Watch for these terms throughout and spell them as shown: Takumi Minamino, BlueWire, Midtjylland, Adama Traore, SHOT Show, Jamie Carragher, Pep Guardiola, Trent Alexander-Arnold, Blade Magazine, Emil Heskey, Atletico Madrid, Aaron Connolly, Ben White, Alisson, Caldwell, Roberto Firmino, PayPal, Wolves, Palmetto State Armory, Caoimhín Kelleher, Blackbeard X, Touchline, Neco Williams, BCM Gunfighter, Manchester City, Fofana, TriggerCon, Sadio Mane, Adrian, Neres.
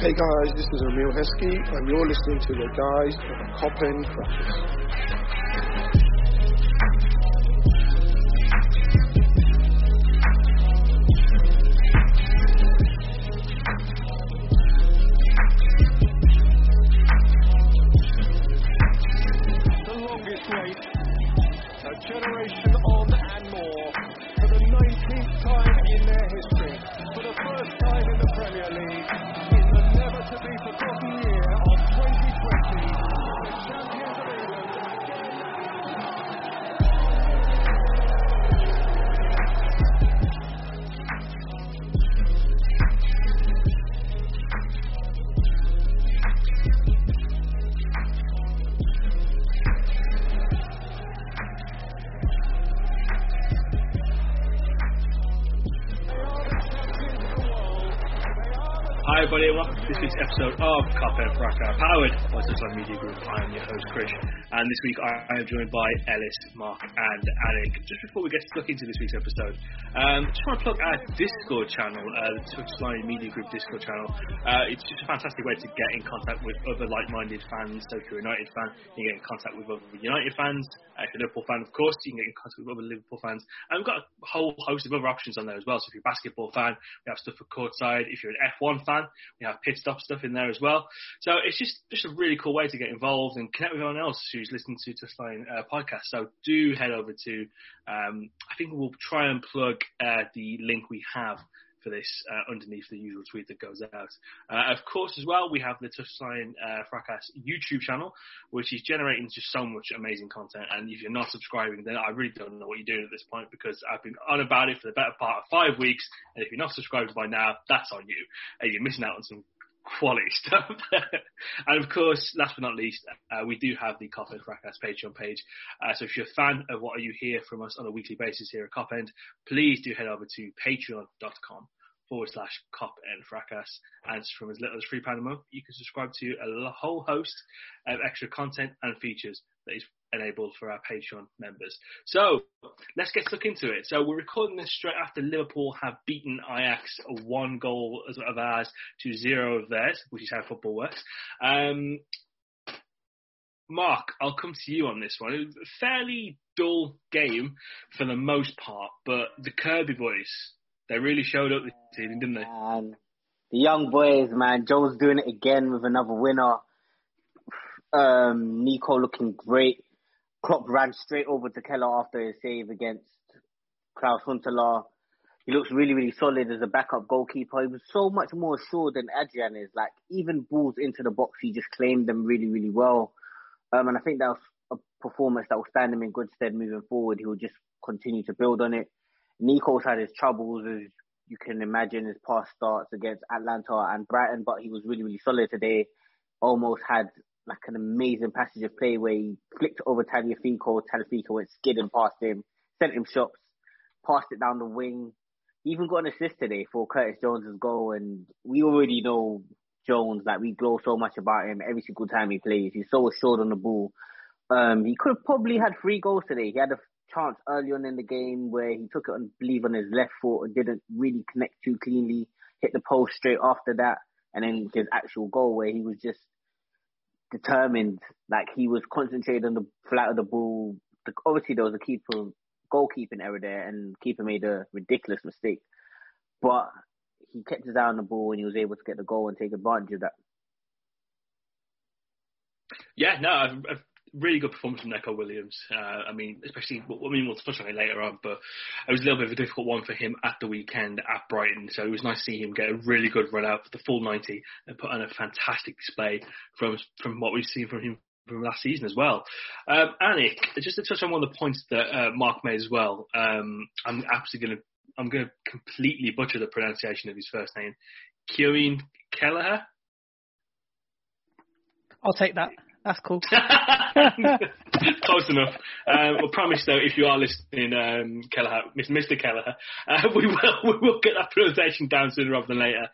Hey guys, this is Emil Heskey, and you're listening to the guys from Kop End Fracas. The longest race, a generation on and more, for the 19th time in their history, for the first time in the Premier League. Hi everybody, welcome to this week's episode of Kop End Fracas, powered by Touchline Media Group. I am your host, Chris, and this week I am joined by Ellis, Mark and Alec. Just before we get stuck into this week's episode, just want to plug our Discord channel, the Touchline Media Group Discord channel. It's just a fantastic way to get in contact with other like-minded fans. So if you're a United fan, you can get in contact with other United fans. If you're a Liverpool fan, of course, you can get in contact with other Liverpool fans. And we've got a whole host of other options on there as well. So if you're a basketball fan, we have stuff for courtside. If you're an F1 fan, we have pit stop stuff in there as well. So it's just a really cool way to get involved and connect with everyone else who's listening to Touchline podcast. So do head over to, I think we'll try and plug the link we have for this underneath the usual tweet that goes out. Of course, as well, we have the Touchline Fracas YouTube channel, which is generating just so much amazing content. And if you're not subscribing, then I really don't know what you're doing at this point, because I've been on about it for the better part of 5 weeks. And if you're not subscribed by now, that's on you. And you're missing out on some quality stuff. And of course, last but not least, we do have the Kop End Fracas Patreon page. So if you're a fan of what you hear from us on a weekly basis here at Kop End, please do head over to patreon.com/Kop End Fracas, and from as little as £3 a month, you can subscribe to a whole host of extra content and features that is enabled for our Patreon members. So let's get stuck into it. So we're recording this straight after Liverpool have beaten Ajax 1-0 of theirs, which is how football works. Mark, I'll come to you on this one. It was a fairly dull game for the most part, but the Kirby boys, they really showed up this season, didn't they? Man, the young boys, man. Joel's doing it again with another winner. Neco looking great. Klopp ran straight over to Kelleher after his save against Klaus Huntelaar. He looks really, really solid as a backup goalkeeper. He was so much more assured than Adrian is. Like, even balls into the box, he just claimed them really, really well. And I think that was a performance that will stand him in good stead moving forward. He will just continue to build on it. Nico's had his troubles, as you can imagine, his past starts against Atlanta and Brighton, but he was really, really solid today. Almost had like an amazing passage of play where he flicked over Tagliafico. Tagliafico went skidding past him, sent him shots, passed it down the wing. He even got an assist today for Curtis Jones' goal, and we already know Jones, like we glow so much about him every single time he plays. He's so assured on the ball. He could have probably had three goals today. He had a chance early on in the game where he took it, I believe, on his left foot and didn't really connect too cleanly, hit the post straight after that. And then his actual goal where he was just determined, like he was concentrated on the flight of the ball. Obviously, there was a goalkeeping error there and the keeper made a ridiculous mistake. But he kept his eye on the ball and he was able to get the goal and take advantage of that. Yeah, no, I've really good performance from Neco Williams. We'll touch on it later on, but it was a little bit of a difficult one for him at the weekend at Brighton. So it was nice to see him get a really good run out for the full 90 and put on a fantastic display from what we've seen from him from last season as well. Annie, just to touch on one of the points that Mark made as well, I'm going to completely butcher the pronunciation of his first name. Caoimhín Kelleher? I'll take that. That's cool. Close enough. I promise, though, if you are listening, Kelleher, Mr. Kelleher, we will get that pronunciation down sooner rather than later.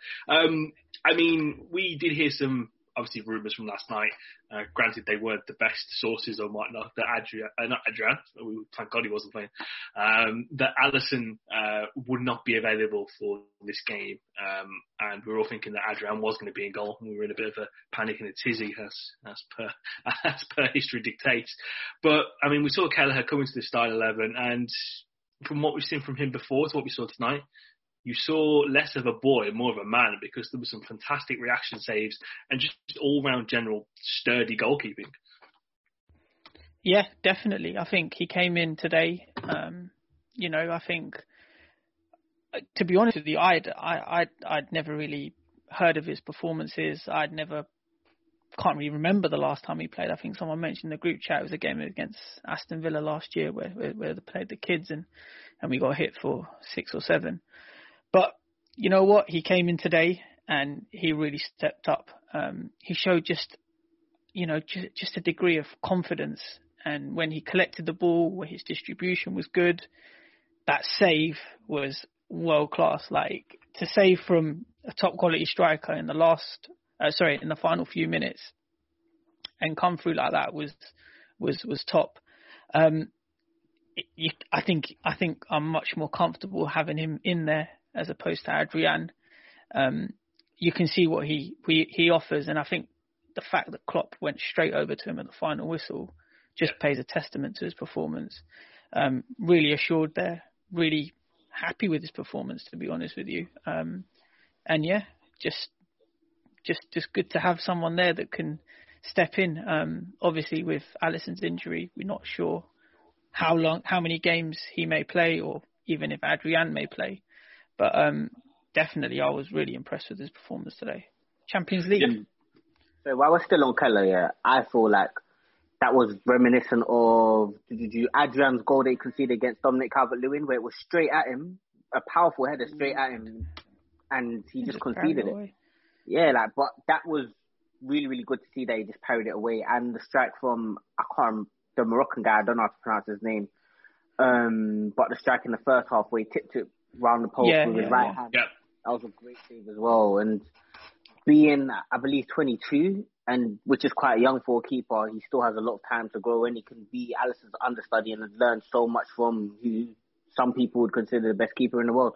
We did hear some, obviously, rumours from last night. Granted, they weren't the best sources or whatnot. That Adrian, thank God he wasn't playing, that Alisson would not be available for this game. And we were all thinking that Adrian was going to be in goal. And we were in a bit of a panic and a tizzy, as per history dictates. But, we saw Kelleher come into the starting 11. And from what we've seen from him before to what we saw tonight, you saw less of a boy, more of a man, because there were some fantastic reaction saves and just all-round general sturdy goalkeeping. Yeah, definitely. I think he came in today. I think, to be honest with you, I'd never really heard of his performances. Can't really remember the last time he played. I think someone mentioned in the group chat it was a game against Aston Villa last year where they played the kids and we got hit for 6 or 7. But you know what? He came in today and he really stepped up. He showed just a degree of confidence. And when he collected the ball, where his distribution was good, that save was world class. Like, to save from a top quality striker in the final few minutes and come through like that was top. I think I'm much more comfortable having him in there as opposed to Adrian. You can see what he offers, and I think the fact that Klopp went straight over to him at the final whistle just pays a testament to his performance. Really assured there, really happy with his performance, to be honest with you. Just good to have someone there that can step in. Obviously, with Alisson's injury, we're not sure how many games he may play, or even if Adrian may play. But definitely, I was really impressed with his performance today. Champions League. Yeah. So while we're still on Kelleher, yeah, I feel like that was reminiscent of Adrian's goal they conceded against Dominic Calvert-Lewin, where it was straight at him, a powerful header straight at him, and he just conceded it. Yeah, but that was really, really good to see that he just parried it away. And the strike from, the Moroccan guy, I don't know how to pronounce his name, but the strike in the first half where he tipped it round the post with his right hand. Yeah. That was a great save as well. And being, I believe, 22, and which is quite young for a keeper, he still has a lot of time to grow, and he can be Alisson's understudy and has learned so much from who some people would consider the best keeper in the world.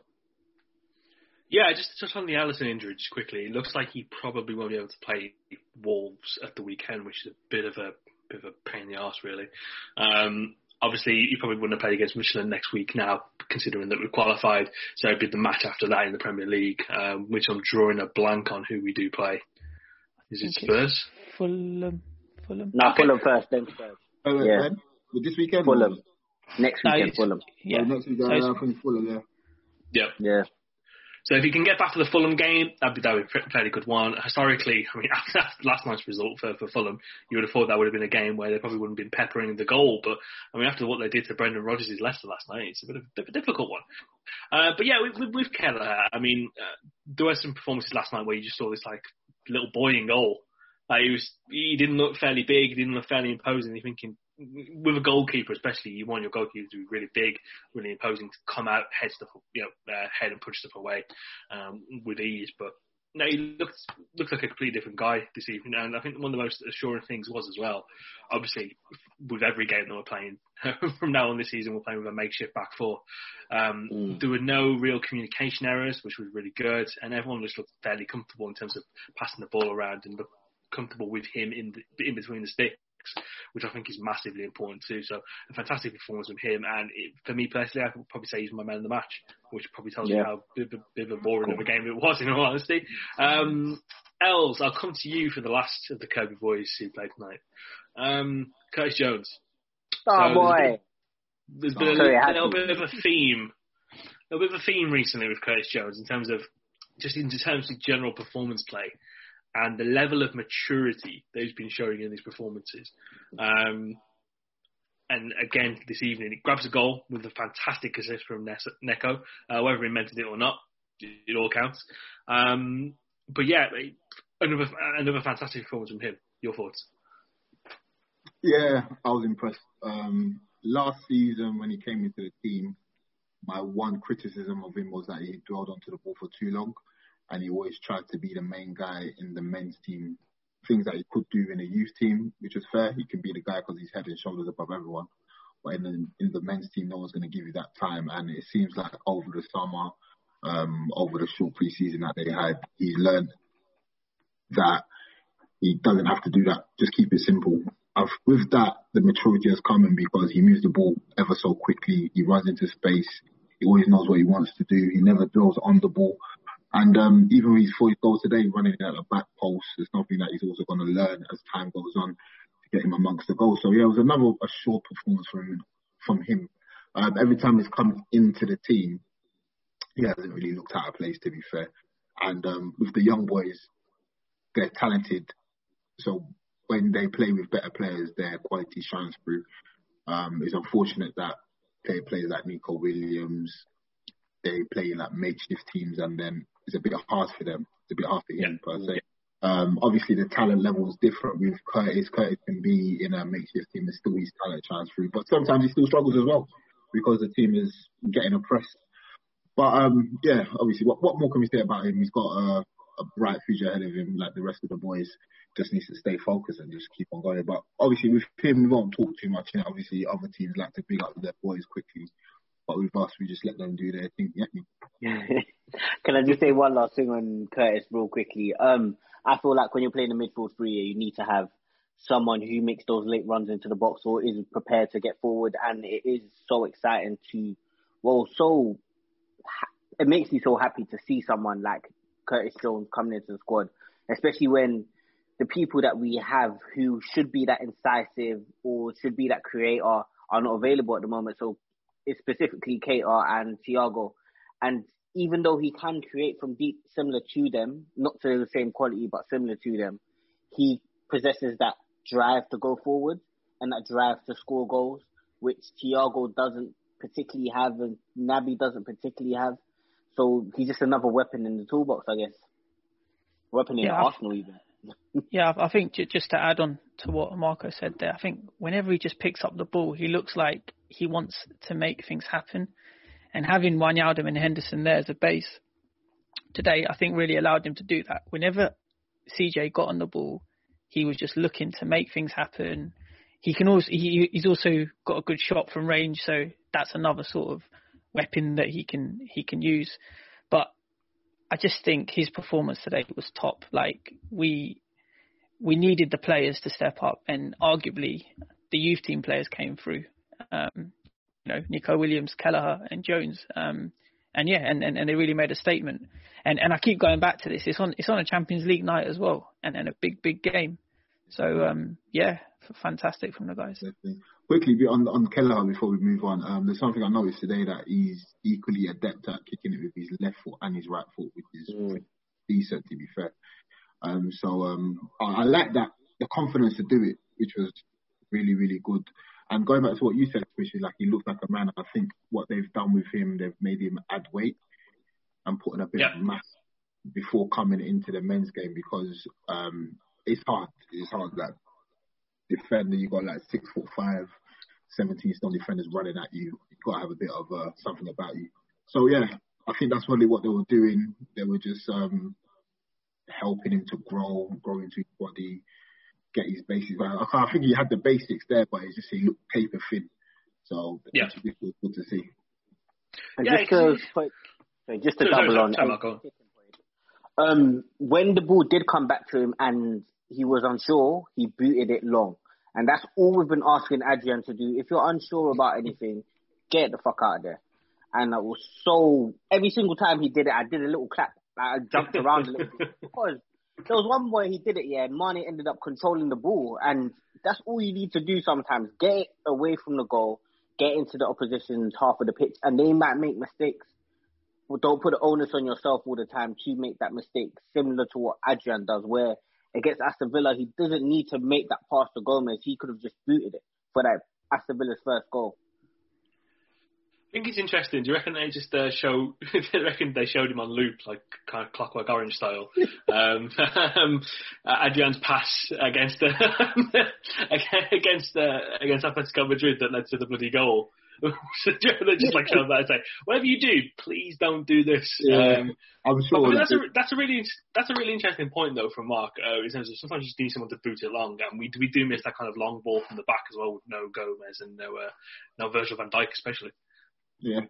Yeah, just to touch on the Alisson injury just quickly, it looks like he probably won't be able to play Wolves at the weekend, which is a bit of a pain in the arse, really. Obviously, he probably wouldn't have played against Midtjylland next week now, considering that we've qualified, so it'd be the match after that in the Premier League, which I'm drawing a blank on who we do play. Is it Spurs? Fulham. No, okay. Fulham first, then Spurs. Oh, yeah. Then? This weekend? Fulham. Next weekend, Fulham. Yeah. Next weekend, I think Fulham, yeah. Yep. Yeah. So if he can get back to the Fulham game, that'd be a fairly good one. Historically, after last night's result for Fulham, you would have thought that would have been a game where they probably wouldn't have been peppering the goal. But, after what they did to Brendan Rodgers' Leicester last night, it's a bit of a difficult one. But, yeah, with Kelleher, there were some performances last night where you just saw this, little boy in goal. He didn't look fairly big, he didn't look fairly imposing. You're thinking, with a goalkeeper especially, you want your goalkeeper to be really big, really imposing, to come out, head and push stuff away with ease. But Now, he looked like a completely different guy this evening, and I think one of the most assuring things was as well, obviously, with every game that we're playing, from now on this season, we're playing with a makeshift back four. There were no real communication errors, which was really good, and everyone just looked fairly comfortable in terms of passing the ball around and looked comfortable with him in between the sticks, which I think is massively important too. So a fantastic performance from him, and for me personally, I would probably say he's my man of the match, which probably tells you how bit of a boring of a game it was, in all honesty. Els, I'll come to you for the last of the Kirby boys who played tonight. Curtis Jones. Oh, so boy. There's been a little bit of a theme recently with Curtis Jones in terms of general performance play, and the level of maturity that he's been showing in these performances. And again, this evening, he grabs a goal with a fantastic assist from Neco, whether he meant it or not, it all counts. But yeah, another fantastic performance from him. Your thoughts? Yeah, I was impressed. Last season, when he came into the team, my one criticism of him was that he dwelled onto the ball for too long. And he always tried to be the main guy in the men's team. Things that he could do in a youth team, which is fair. He can be the guy because he's head and shoulders above everyone. But in the men's team, no one's going to give you that time. And it seems like over the summer, over the short pre-season that they had, he learned that he doesn't have to do that. Just keep it simple. With that, the maturity has come in because he moves the ball ever so quickly. He runs into space. He always knows what he wants to do. He never dwells on the ball. And even when he's 40 goals today, running at a back post is something that he's also going to learn as time goes on to get him amongst the goals. So, yeah, it was another assured performance from him. Every time he's come into the team, he hasn't really looked out of place, to be fair. And with the young boys, they're talented. So when they play with better players, their quality shines through. It's unfortunate that they play like Neco Williams, they play in like makeshift teams, and then it's a bit hard for them. It's a bit hard for him, per se. Obviously, the talent level is different with Curtis. Curtis can be in a makeshift team and still his talent shines through. But sometimes he still struggles as well because the team is getting oppressed. But, yeah, obviously, what more can we say about him? He's got a bright future ahead of him, like the rest of the boys. Just needs to stay focused and just keep on going. But obviously, with him, we won't talk too much. And obviously, other teams like to big up their boys quickly. But with us, we just let them do their thing. Yeah. Can I just say one last thing on Curtis real quickly? I feel like when you're playing the midfield three, you need to have someone who makes those late runs into the box or is prepared to get forward. And it is so exciting it makes me so happy to see someone like Curtis Jones coming into the squad, especially when the people that we have who should be that incisive or should be that creator are not available at the moment. So specifically Kelleher and Thiago, and even though he can create from deep similar to them, not to the same quality but similar to them, he possesses that drive to go forward and that drive to score goals, which Thiago doesn't particularly have and Naby doesn't particularly have. So he's just another weapon in the toolbox, I guess. Weapon in the Arsenal even. Yeah, I think just to add on to what Marco said there, I think whenever he just picks up the ball, he looks like he wants to make things happen. And having Wijnaldum and Henderson there as a base today, I think really allowed him to do that. Whenever CJ got on the ball, he was just looking to make things happen. He's also got a good shot from range, so that's another sort of weapon that he can use. But I just think his performance today was top. Like we needed the players to step up, and arguably the youth team players came through. Neco Williams, Kelleher, and Jones, and they really made a statement. And I keep going back to this. It's on a Champions League night as well, and a big game. So fantastic from the guys. Quickly on Kelleher before we move on. There's something I noticed today that he's equally adept at kicking it with his left foot and his right foot, which is decent, to be fair. I like that, the confidence to do it, which was really, really good. And going back to what you said, which is like he looks like a man. I think what they've done with him, they've made him add weight and put in a bit of mass before coming into the men's game because it's hard. It's hard that defender, you got like 6'5", 17-stone defenders running at you. You've got to have a bit of something about you. So yeah, I think that's really what they were doing. They were just helping him to grow into his body, get his basics. I think he had the basics there, but it's just he looked paper thin. So yeah, it's good to see. And yeah, just to double on. When the ball did come back to him and he was unsure, he booted it long. And that's all we've been asking Adrian to do. If you're unsure about anything, get the fuck out of there. And I was so... Every single time he did it, I did a little clap. I jumped around a little bit. Because there was one boy, he did it, yeah, and Mane ended up controlling the ball. And that's all you need to do sometimes. Get it away from the goal. Get into the opposition's half of the pitch. And they might make mistakes. Well, don't put the onus on yourself all the time to make that mistake, similar to what Adrian does, where against Aston Villa, he doesn't need to make that pass to Gomez. He could have just booted it for that Aston Villa's first goal. I think it's interesting. Do you reckon they just showed him on loop, like kind of Clockwork Orange style? Adrian's pass against Atletico Madrid that led to the bloody goal. So they just like showed that and say, whatever you do, please don't do this. Yeah, I'm sure. I mean, that's a really interesting point though from Mark. In terms of sometimes you just need someone to boot it long, and we do miss that kind of long ball from the back as well with no Gomez and no Virgil van Dijk especially. Yeah.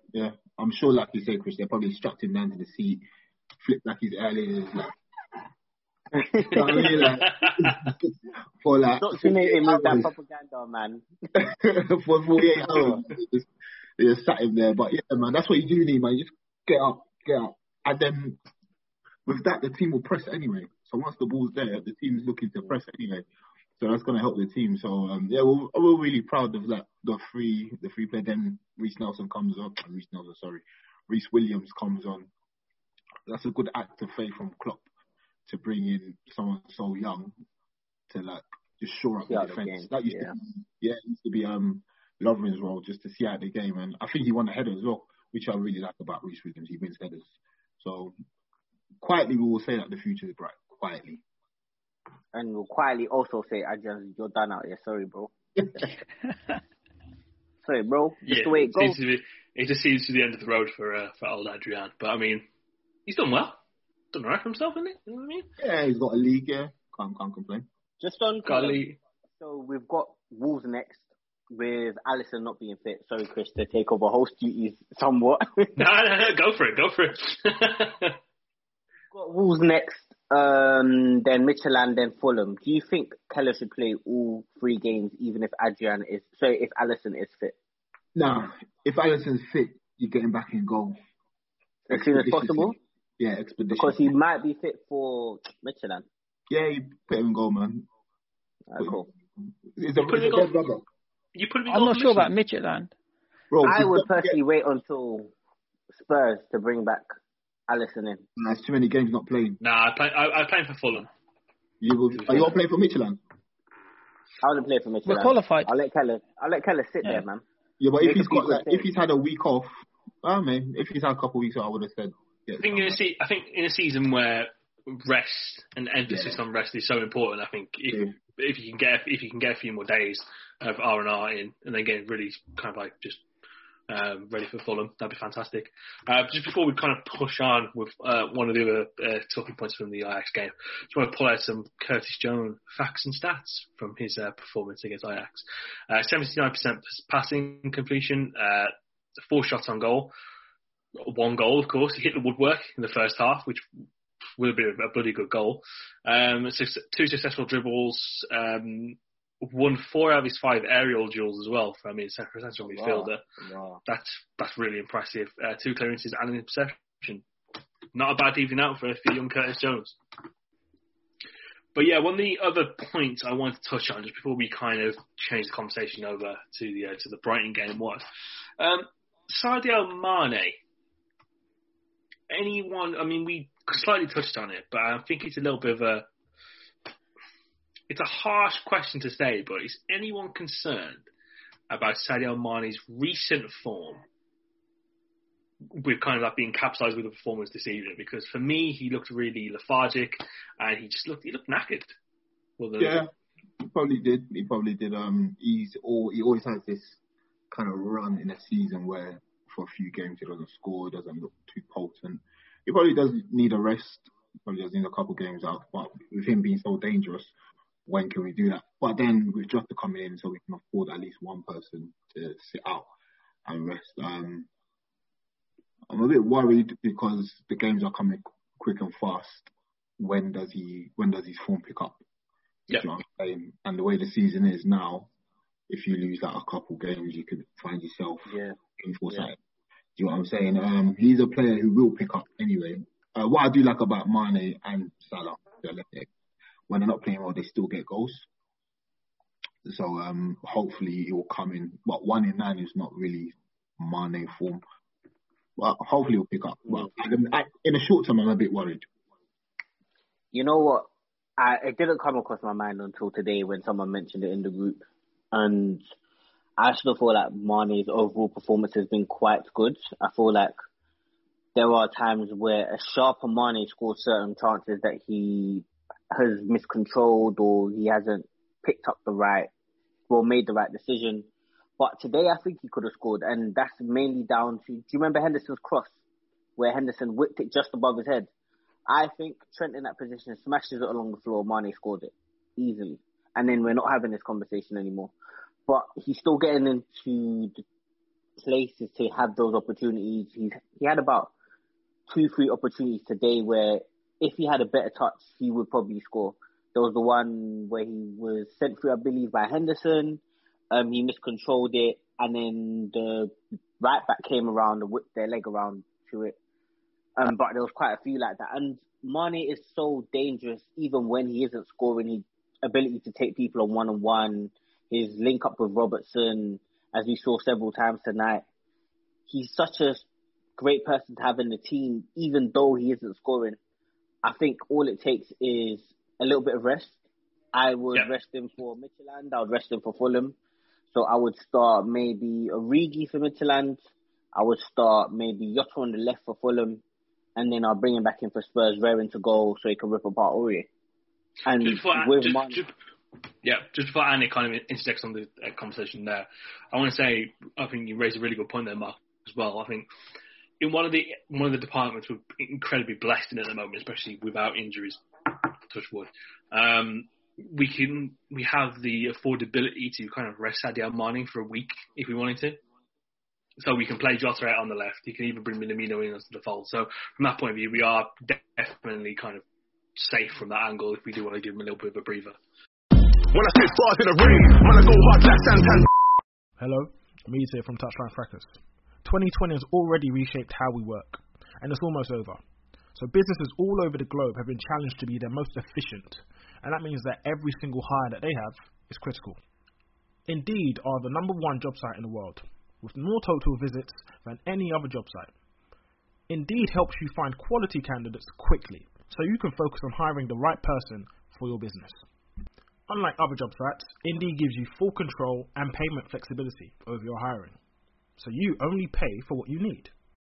I'm sure, like you say, Chris, they probably strapped him down to the seat, flipped like he's early. For like... Indoctrinated with that propaganda, man. For 48 hours. Just sat him there. But yeah, man, that's what you do need, man. You just get up. And then, with that, the team will press anyway. So once the ball's there, the team's looking to press anyway. So that's going to help the team. So, we're really proud of that. The free play. Then Reece Williams comes on. That's a good act of faith from Klopp to bring in someone so young to, like, just shore up the defence. That used to be Lovren's role, just to see out the game. And I think he won a header as well, which I really like about Reece Williams. He wins headers. So, quietly, we will say that the future is bright. Quietly. And we'll quietly also say, Adrian, you're done out here. Sorry, bro. Sorry, bro. Just the way it goes. It just seems to be the end of the road for old Adrian. But, I mean, he's done well. Done all right for himself, isn't it? You know what I mean? Yeah, he's got a league, yeah. Can't complain. Just on... So, we've got Wolves next with Alisson not being fit. Sorry, Chris, to take over host duties somewhat. No, go for it. Got Wolves next. Then Midtjylland, then Fulham. Do you think Kelleher should play all three games, even if if Alisson is fit? No, if Alisson's fit, you get him back in goal as soon as possible. Yeah, expedition. Because he might be fit for Midtjylland. Yeah, you put him in goal, man. Cool. I'm not sure about Midtjylland. Bro, I would personally wait until Spurs to bring back Alisson in. Nah, it's too many games not playing. Nah, I'm playing for Fulham. You all playing for Midtjylland? I wouldn't play for Midtjylland. We're qualified. I'll let Kelleher sit there, man. Yeah, but if he's had a week off, I mean, if he's had a couple of weeks off, I would have said. Yeah, I think in a season where rest and emphasis on rest is so important, I think if you can get a few more days of R&R in, and then get really kind of like just. Ready for Fulham, that'd be fantastic. Just before we kind of push on with one of the other talking points from the Ajax game, just want to pull out some Curtis Jones facts and stats from his performance against Ajax. 79% passing completion, 4 shots on goal, 1 goal of course. He hit the woodwork in the first half, which would have been a bloody good goal. 2 successful dribbles, won 4 out of his 5 aerial duels as well from his central midfielder. Wow. That's really impressive. 2 clearances and an interception. Not a bad evening out for young Curtis Jones. But yeah, one of the other points I wanted to touch on just before we kind of change the conversation over to the Brighton game was Sadio Mane. Anyone? I mean, we slightly touched on it, but I think it's a little bit of a. It's a harsh question to say, but is anyone concerned about Sadio Mane's recent form with kind of like being capsized with the performance this evening? Because for me, he looked really lethargic and he looked knackered. He probably did. He always has this kind of run in a season where for a few games he doesn't score, doesn't look too potent. He probably does need a rest. probably just need a couple games out. But with him being so dangerous, when can we do that? But then with Jota coming in, so we can afford at least one person to sit out and rest. I'm a bit worried because the games are coming quick and fast. When does his form pick up? Yeah. You know what I'm saying? And the way the season is now, if you lose that a couple games, you could find yourself in foresight. Yeah. Do you know what I'm saying? He's a player who will pick up anyway. What I do like about Mane and Salah, when they're not playing well, they still get goals. So hopefully it will come in. But 1 in 9 is not really Mane form. But hopefully it will pick up. But in the short term, I'm a bit worried. You know what? It didn't come across my mind until today when someone mentioned it in the group. And I still feel like Mane's overall performance has been quite good. I feel like there are times where a sharper Mane scores certain chances that he has miscontrolled or he hasn't picked up the right, or made the right decision. But today I think he could have scored, and that's mainly down to, do you remember Henderson's cross where Henderson whipped it just above his head? I think Trent in that position smashes it along the floor, Mane scored it easily. And then we're not having this conversation anymore. But he's still getting into the places to have those opportunities. He had about 2-3 opportunities today where if he had a better touch, he would probably score. There was the one where he was sent through, I believe, by Henderson. He miscontrolled it. And then the right back came around and whipped their leg around to it. But there was quite a few like that. And Mane is so dangerous, even when he isn't scoring, he ability to take people on one-on-one, his link-up with Robertson, as we saw several times tonight. He's such a great person to have in the team, even though he isn't scoring. I think all it takes is a little bit of rest. I would rest him for Midtjylland. I would rest him for Fulham. So I would start maybe Origi for Midtjylland. I would start maybe Jota on the left for Fulham. And then I'll bring him back in for Spurs, raring to go, so he can rip apart Aurier. And just before Andy kind of intersects on the conversation there, I want to say I think you raised a really good point there, Mark, as well. I think in one of the departments we're incredibly blessed in at the moment, especially without injuries, touch wood. We have the affordability to kind of rest Sadio Mane for a week if we wanted to. So we can play Jota out on the left. You can even bring Minamino in onto the fold. So from that point of view, we are definitely kind of safe from that angle if we do want to give him a little bit of a breather. Hello, I'm Eze from Touchline Fracas. 2020 has already reshaped how we work, and it's almost over. So businesses all over the globe have been challenged to be their most efficient, and that means that every single hire that they have is critical. Indeed are the #1 job site in the world, with more total visits than any other job site. Indeed helps you find quality candidates quickly, so you can focus on hiring the right person for your business. Unlike other job sites, Indeed gives you full control and payment flexibility over your hiring, so you only pay for what you need.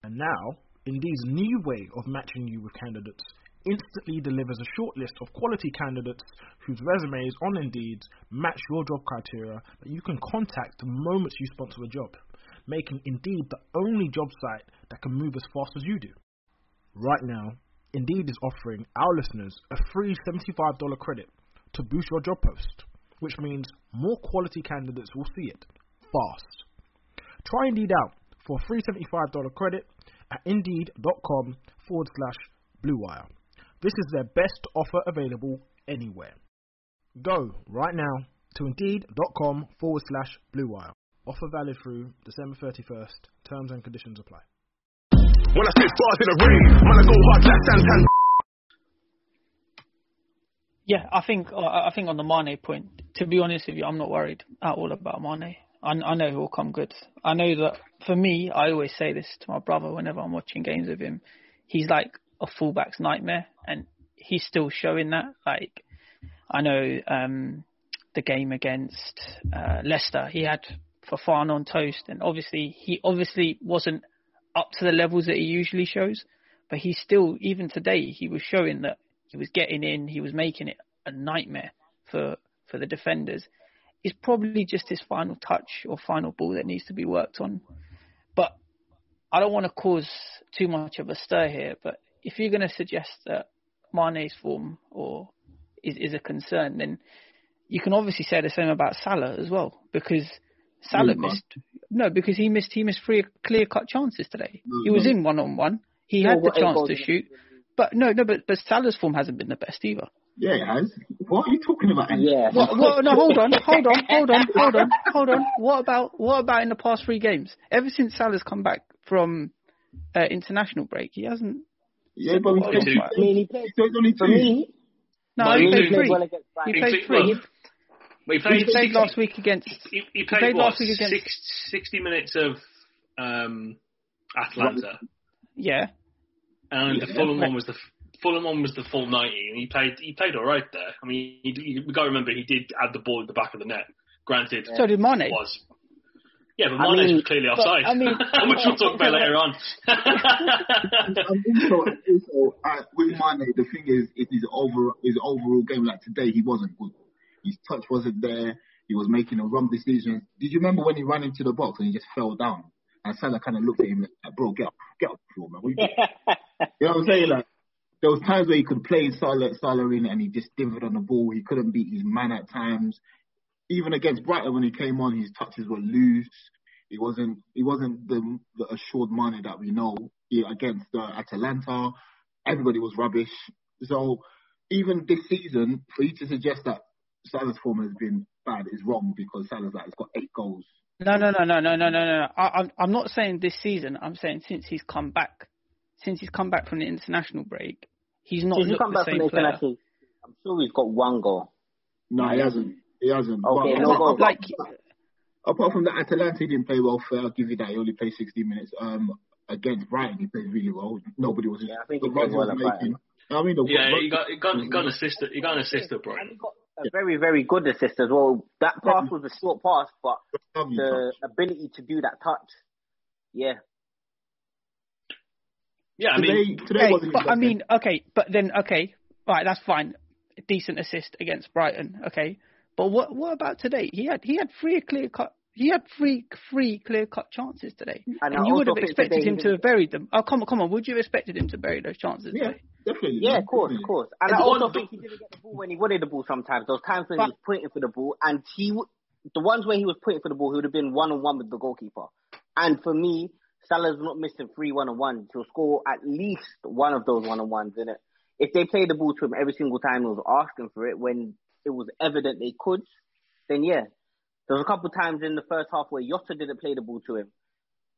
And now, Indeed's new way of matching you with candidates instantly delivers a shortlist of quality candidates whose resumes on Indeed match your job criteria that you can contact the moment you sponsor a job, making Indeed the only job site that can move as fast as you do. Right now, Indeed is offering our listeners a free $75 credit to boost your job post, which means more quality candidates will see it fast. Try Indeed out for a free $75 credit at indeed.com/BlueWire. This is their best offer available anywhere. Go right now to indeed.com/BlueWire. Offer valid through December 31st. Terms and conditions apply. When I sit fast in the ring, when I go hard, black tan. Yeah, I think on the Mane point, to be honest with you, I'm not worried at all about Mane. I know he'll come good. I know that for me, I always say this to my brother whenever I'm watching games with him. He's like a fullback's nightmare, and he's still showing that. Like, I know the game against Leicester, he had Fofana on toast, and he obviously wasn't up to the levels that he usually shows, but he still, even today, he was showing that he was getting in, he was making it a nightmare for the defenders. It's probably just his final touch or final ball that needs to be worked on. But I don't want to cause too much of a stir here, but if you're going to suggest that Mane's form or is a concern, then you can obviously say the same about Salah as well, because Salah missed three clear-cut chances today. No, he was in one-on-one. He had the chance to shoot. But but Salah's form hasn't been the best either. Yeah, it has. What are you talking about? Yeah. Hold on. What about in the past three games? Ever since Salah's come back from international break, he hasn't. Yeah, but he played two. He played three. He played last week against. He played last week against 60 minutes of Atalanta. Yeah. And the Fulham one was the full 90, and he played all right there. I mean, we got to remember he did add the ball at the back of the net. Granted, so did Mane. But Mane was clearly offside, which we'll talk about later on. With Mane, the thing is, it is his overall game. Like today, he wasn't good. His touch wasn't there. He was making the wrong decisions. Did you remember when he ran into the box and he just fell down? And Salah kind of looked at him like, bro, get up, floor, man. What you know what I'm saying? Like, there was times where he could play Salah in and he just divoted on the ball. He couldn't beat his man at times. Even against Brighton when he came on, his touches were loose. He wasn't the assured Mane that we know. Against Atalanta, everybody was rubbish. So even this season, for you to suggest that Salah's form has been bad is wrong, because Salah's like, he's got 8 goals. No. I'm not saying this season. I'm saying since he's come back from the international break, he's not looked the same player. I'm sure he's got one goal. No, he hasn't. Okay, but, no goal. Like, apart from that, Atalanta, he didn't play well. Fair, I'll give you that. He only played 60 minutes. Against Brighton, he played really well. Nobody was. Yeah, I think he played well at Brighton. I mean, he got an assist at Brighton. A very, very good assist as well. That pass was a short pass, but the ability to do that touch, yeah. Yeah, I mean... Right, that's fine. A decent assist against Brighton, okay. But what about today? He had three clear-cut chances today. And you would have expected him to have buried them. Oh, come on. Would you have expected him to bury those chances today? Definitely. Yeah, of course. And I also think he didn't get the ball when he wanted the ball sometimes. There was times when he was pointing for the ball, and the ones where he was pointing for the ball, he would have been one-on-one with the goalkeeper. And for me, Salah's not missing 3 one-on-ones. He'll score at least one of those one-on-ones, innit? If they played the ball to him every single time he was asking for it, when it was evident they could, then yeah. There was a couple of times in the first half where Jota didn't play the ball to him,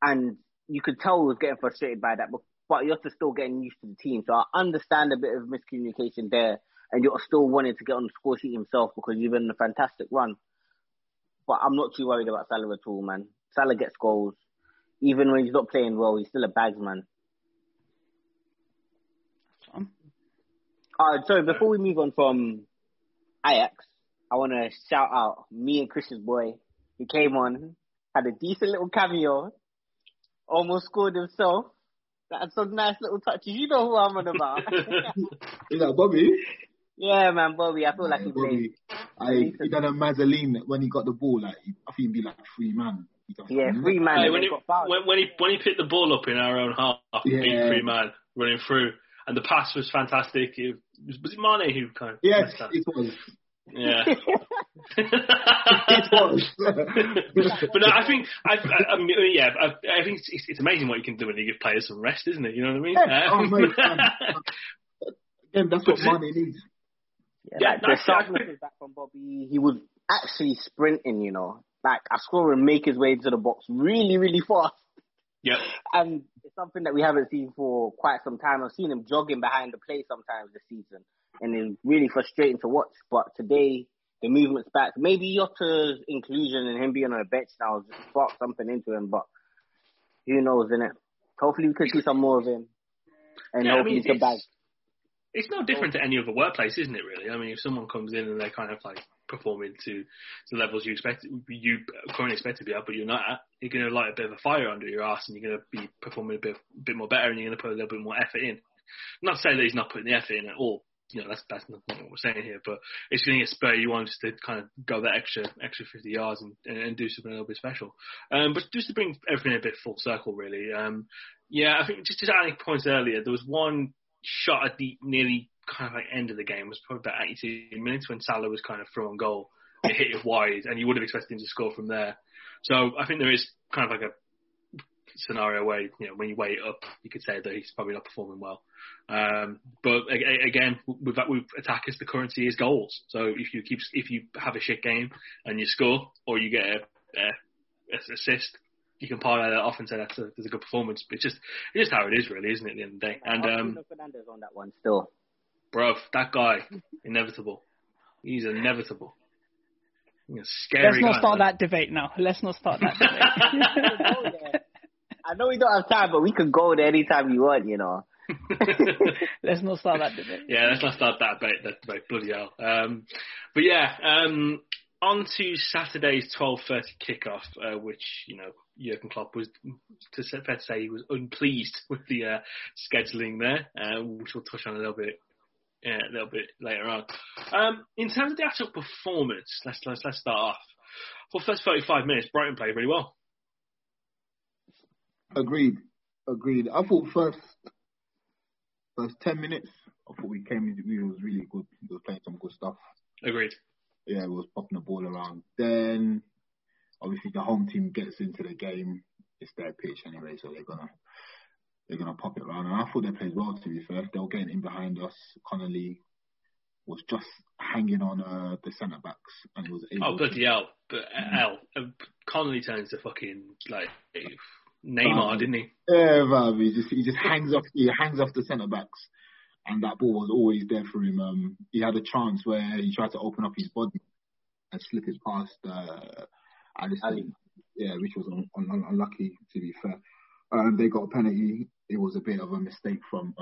and you could tell he was getting frustrated by that, but Jota's still getting used to the team. So I understand a bit of miscommunication there, and Jota still wanted to get on the score sheet himself because he's been a fantastic run. But I'm not too worried about Salah at all, man. Salah gets goals. Even when he's not playing well, he's still a bags, man. Sorry, before we move on from Ajax, I want to shout out me and Chris's boy, who came on, had a decent little cameo, almost scored himself. That had some nice little touches. You know who I'm on about. Is that Bobby? Yeah, man, Bobby. I feel like he played. He done a Mazzoline when he got the ball. Like, I think he'd be like free man. Yeah, free man. Hey, when he picked the ball up in our own half, he beat free man running through, and the pass was fantastic. Was it Mane who kind of? Yes, it was. Yeah, it was. But no, I think it's amazing what you can do when you give players some rest, isn't it? You know what I mean? Yeah. Again, that's what Mane needs. Yeah, the sharpness was back from Bobby. He was actually sprinting. You know, like I saw him make his way into the box really, really fast. Yeah, and it's something that we haven't seen for quite some time. I've seen him jogging behind the play sometimes this season, and it's really frustrating to watch. But today, the movement's back. Maybe Jota's inclusion and him being on a bench now has just sparked something into him, but who knows, innit? Hopefully we could see some more of him, and hopefully he can back. It's no different to any other workplace, isn't it, really? I mean, if someone comes in and they're kind of like performing to the levels you currently expect to be at, but you're not at, you're going to light a bit of a fire under your ass, and you're going to be performing a bit more better, and you're going to put a little bit more effort in. Not to say that he's not putting the effort in at all. You know, that's not what we're saying here, but it's going to spur you on just to kind of go that extra 50 yards and do something a little bit special. But just to bring everything a bit full circle, really. I think just as Alec pointed earlier, there was one shot at the nearly kind of like end of the game was probably about 82 minutes when Salah was kind of through on goal. It hit it wide, and you would have expected him to score from there. So I think there is kind of like a scenario where, you know, when you weigh it up, you could say that he's probably not performing well. But again, with attackers, the currency is goals. So if you have a shit game and you score, or you get an assist, you can parlay that off and say that's a good performance. But it's just how it is, really, isn't it? At the end of the day, and Fernandez on that one still, bro, that guy, inevitable. He's inevitable. Scary. Let's not start that debate now. I know we don't have time, but we can go there anytime you want, you know. Let's not start that debate. Yeah, let's not start that debate. Bloody hell. But yeah, on to Saturday's 12:30 kickoff, which, you know, Jurgen Klopp was, to fair to say, he was unpleased with the scheduling there, which we'll touch on a little bit later on. In terms of the actual performance, let's start off. For the first 35 minutes, Brighton played really well. Agreed. I thought first 10 minutes, I thought we came in, we was really good. We were playing some good stuff. Agreed. Yeah, we was popping the ball around. Then, obviously, the home team gets into the game. It's their pitch anyway, so they're going to pop it around. And I thought they played well, to be fair. They were getting in behind us. Connolly was just hanging on the centre-backs. And was able Connolly turns to fucking, like, Neymar, didn't he? Yeah, man, he just hangs off the centre-backs. And that ball was always there for him. He had a chance where he tried to open up his body and slip it past Alisson. Yeah, which was unlucky, to be fair. They got a penalty. It was a mistake from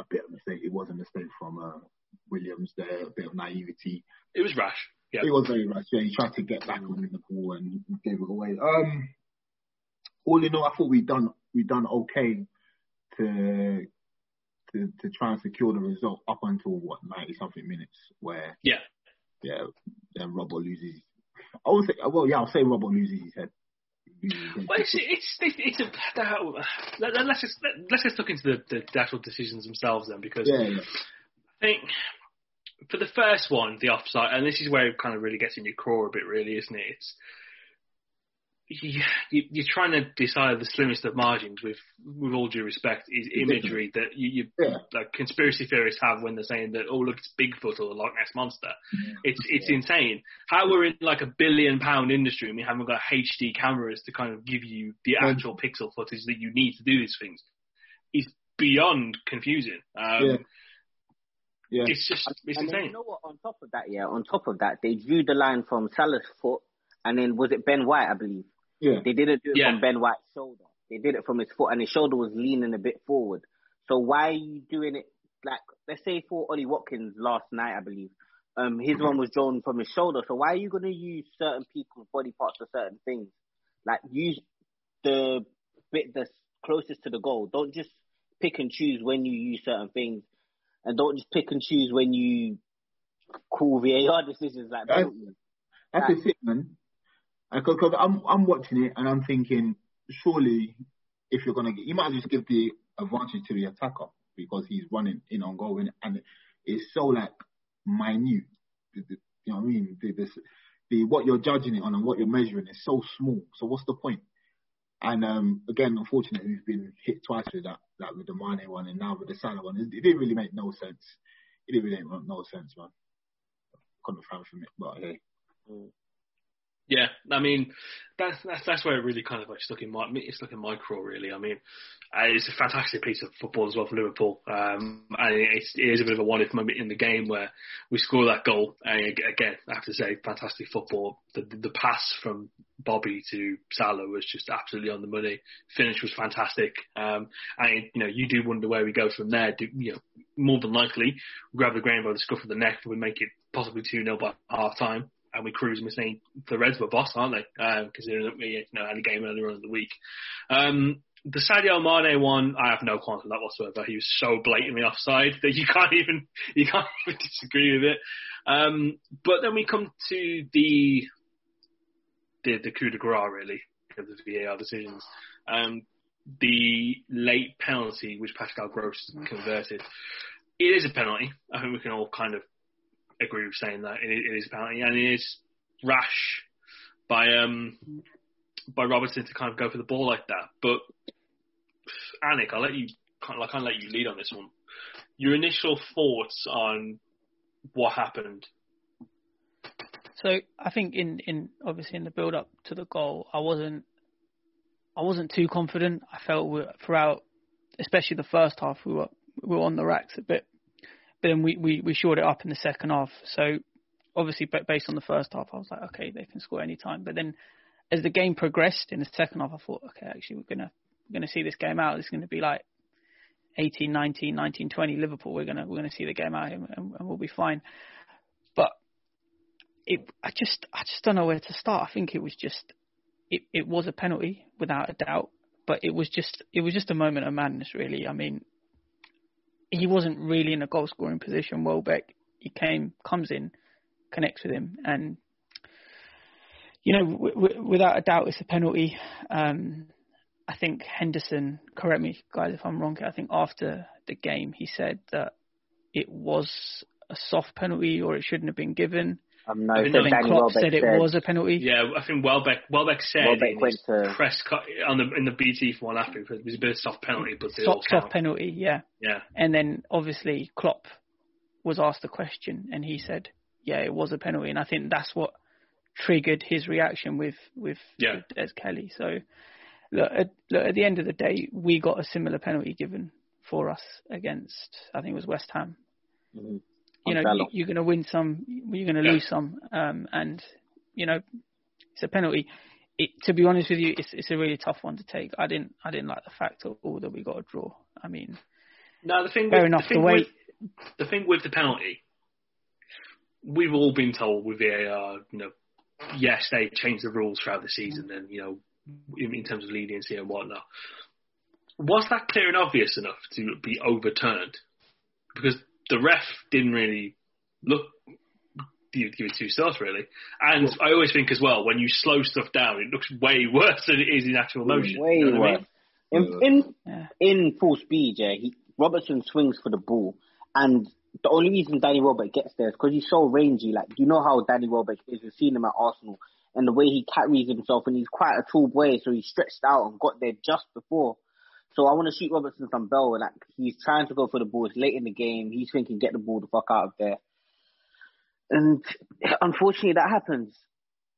Williams there, a bit of naivety. It was rash. Yeah. It was very rash. Yeah, he tried to get back on the ball and gave it away. All in all, I thought we done okay to try and secure the result up until 90-something minutes, where then Robbo loses. I'll say Robbo loses his head. Well, let's just look into the actual decisions themselves then, because I think for the first one, the offside, and this is where it kind of really gets in your craw a bit, really, isn't it? It's you're trying to decide the slimmest of margins. With all due respect, is imagery that you like conspiracy theorists have when they're saying that, oh look, it's Bigfoot or the Loch Ness Monster. Yeah. It's insane how we're in like £1 billion industry and we haven't got HD cameras to kind of give you the actual pixel footage that you need to do these things. Is beyond confusing. It's just insane. You know what? On top of that, they drew the line from Salah's foot, and then was it Ben White? I believe. Yeah. They didn't do it from Ben White's shoulder. They did it from his foot, and his shoulder was leaning a bit forward. So why are you doing it? Like, let's say for Ollie Watkins last night, I believe, his one was drawn from his shoulder. So why are you going to use certain people's body parts for certain things? Like, use the bit that's closest to the goal. Don't just pick and choose when you use certain things, and don't just pick and choose when you call VAR decisions like that. That's it, man. Because I'm watching it and I'm thinking, surely if you're gonna, you might as well just give the advantage to the attacker because he's running in on goal, and it's so like minute. You know what I mean? What you're judging it on and what you're measuring is so small. So what's the point? And again, unfortunately, we've been hit twice with that, like with the Mane one and now with the Salah one. It didn't really make no sense. Man. Couldn't find from it, but hey. Yeah, I mean, that's where it really kind of like stuck in my craw, really. I mean, it's a fantastic piece of football as well for Liverpool. And it is a bit of a one-off moment in the game where we score that goal. And again, I have to say, fantastic football. The pass from Bobby to Salah was just absolutely on the money. Finish was fantastic. And, you know, you do wonder where we go from there. More than likely, we grab the ground by the scruff of the neck, we make it possibly 2-0 by half-time. And we cruise, and we're saying the Reds were boss, aren't they? Considering we had a game earlier on in the week. The Sadio Mane one, I have no qualms with that whatsoever. He was so blatantly offside that you can't even disagree with it. But then we come to the coup de grace, really, of the VAR decisions. The late penalty which Pascal Gross converted. It is a penalty. I think we can all kind of agree with saying that. It is a penalty, and it is rash by Robertson to kind of go for the ball like that. But Anik, I'll let you lead on this one. Your initial thoughts on what happened? So I think in the build up to the goal, I wasn't too confident. I felt throughout, especially the first half, we were on the racks a bit. But then we shored it up in the second half. So obviously, based on the first half, I was like, okay, they can score any time. But then as the game progressed in the second half, I thought, okay, actually we're gonna see this game out. It's gonna be like 18, 19, 19, 20 Liverpool. We're gonna see the game out and we'll be fine. But I just don't know where to start. I think it was just. It was a penalty, without a doubt, but it was just a moment of madness, really. I mean, he wasn't really in a goal-scoring position. Welbeck, he comes in, connects with him, and you know, without a doubt, it's a penalty. I think Henderson, correct me, guys, if I'm wrong. I think after the game, he said that it was a soft penalty, or it shouldn't have been given. No, I think Danny Klopp said it was a penalty. Yeah, I think Welbeck said in the BT for one after because it was a bit of soft penalty, but soft penalty, yeah. And then obviously Klopp was asked the question, and he said, "Yeah, it was a penalty." And I think that's what triggered his reaction with Des Kelly. So look, at the end of the day, we got a similar penalty given for us against, I think it was West Ham. Mm-hmm. You know, you're going to win some, you're going to lose some, and you know, it's a penalty. To be honest with you, it's a really tough one to take. I didn't like the fact at all that we got a draw. I mean, no, the thing with the penalty, we've all been told with VAR, you know, yes, they changed the rules throughout the season, and you know, in terms of leniency and whatnot. Was that clear and obvious enough to be overturned? Because the ref didn't really give it two stars, really. And well, I always think as well, when you slow stuff down, it looks way worse than it is in actual motion. Way you know worse. I mean? In full speed, yeah, Robertson swings for the ball. And the only reason Danny Welbeck gets there is because he's so rangy. Like, you know how Danny Welbeck is. We've seen him at Arsenal. And the way he carries himself, and he's quite a tall boy, so he stretched out and got there just before. So I want to shoot Robertson some bell. Like, he's trying to go for the ball. It's late in the game. He's thinking, get the ball the fuck out of there. And unfortunately, that happens.